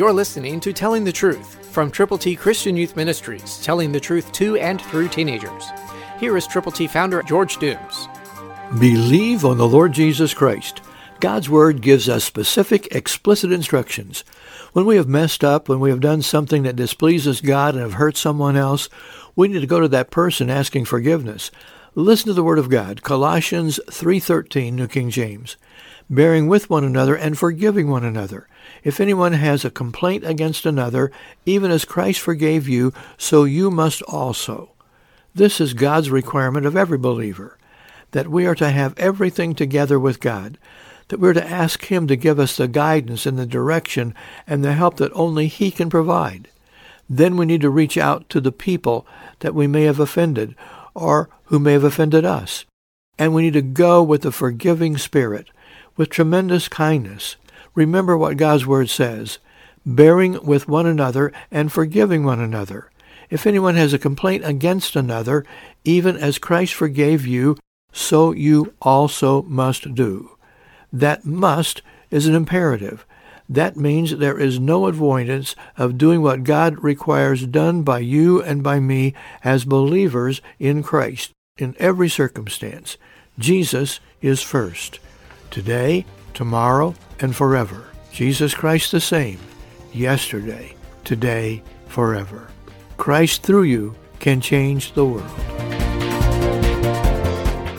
You're listening to Telling the Truth from Triple T Christian Youth Ministries, telling the truth to and through teenagers. Here is Triple T founder George Dooms. Believe on the Lord Jesus Christ. God's Word gives us specific, explicit instructions. When we have messed up, when we have done something that displeases God and have hurt someone else, we need to go to that person asking forgiveness. Listen to the Word of God, Colossians 3:13, New King James. Bearing with one another and forgiving one another. If anyone has a complaint against another, even as Christ forgave you, so you must also. This is God's requirement of every believer, that we are to have everything together with God, that we are to ask Him to give us the guidance and the direction and the help that only He can provide. Then we need to reach out to the people that we may have offended, or who may have offended us. And we need to go with the forgiving spirit, with tremendous kindness. Remember what God's Word says, bearing with one another and forgiving one another. If anyone has a complaint against another, even as Christ forgave you, so you also must do. That must is an imperative. That means there is no avoidance of doing what God requires done by you and by me as believers in Christ in every circumstance. Jesus is first. Today, tomorrow, and forever. Jesus Christ the same. Yesterday, today, forever. Christ through you can change the world.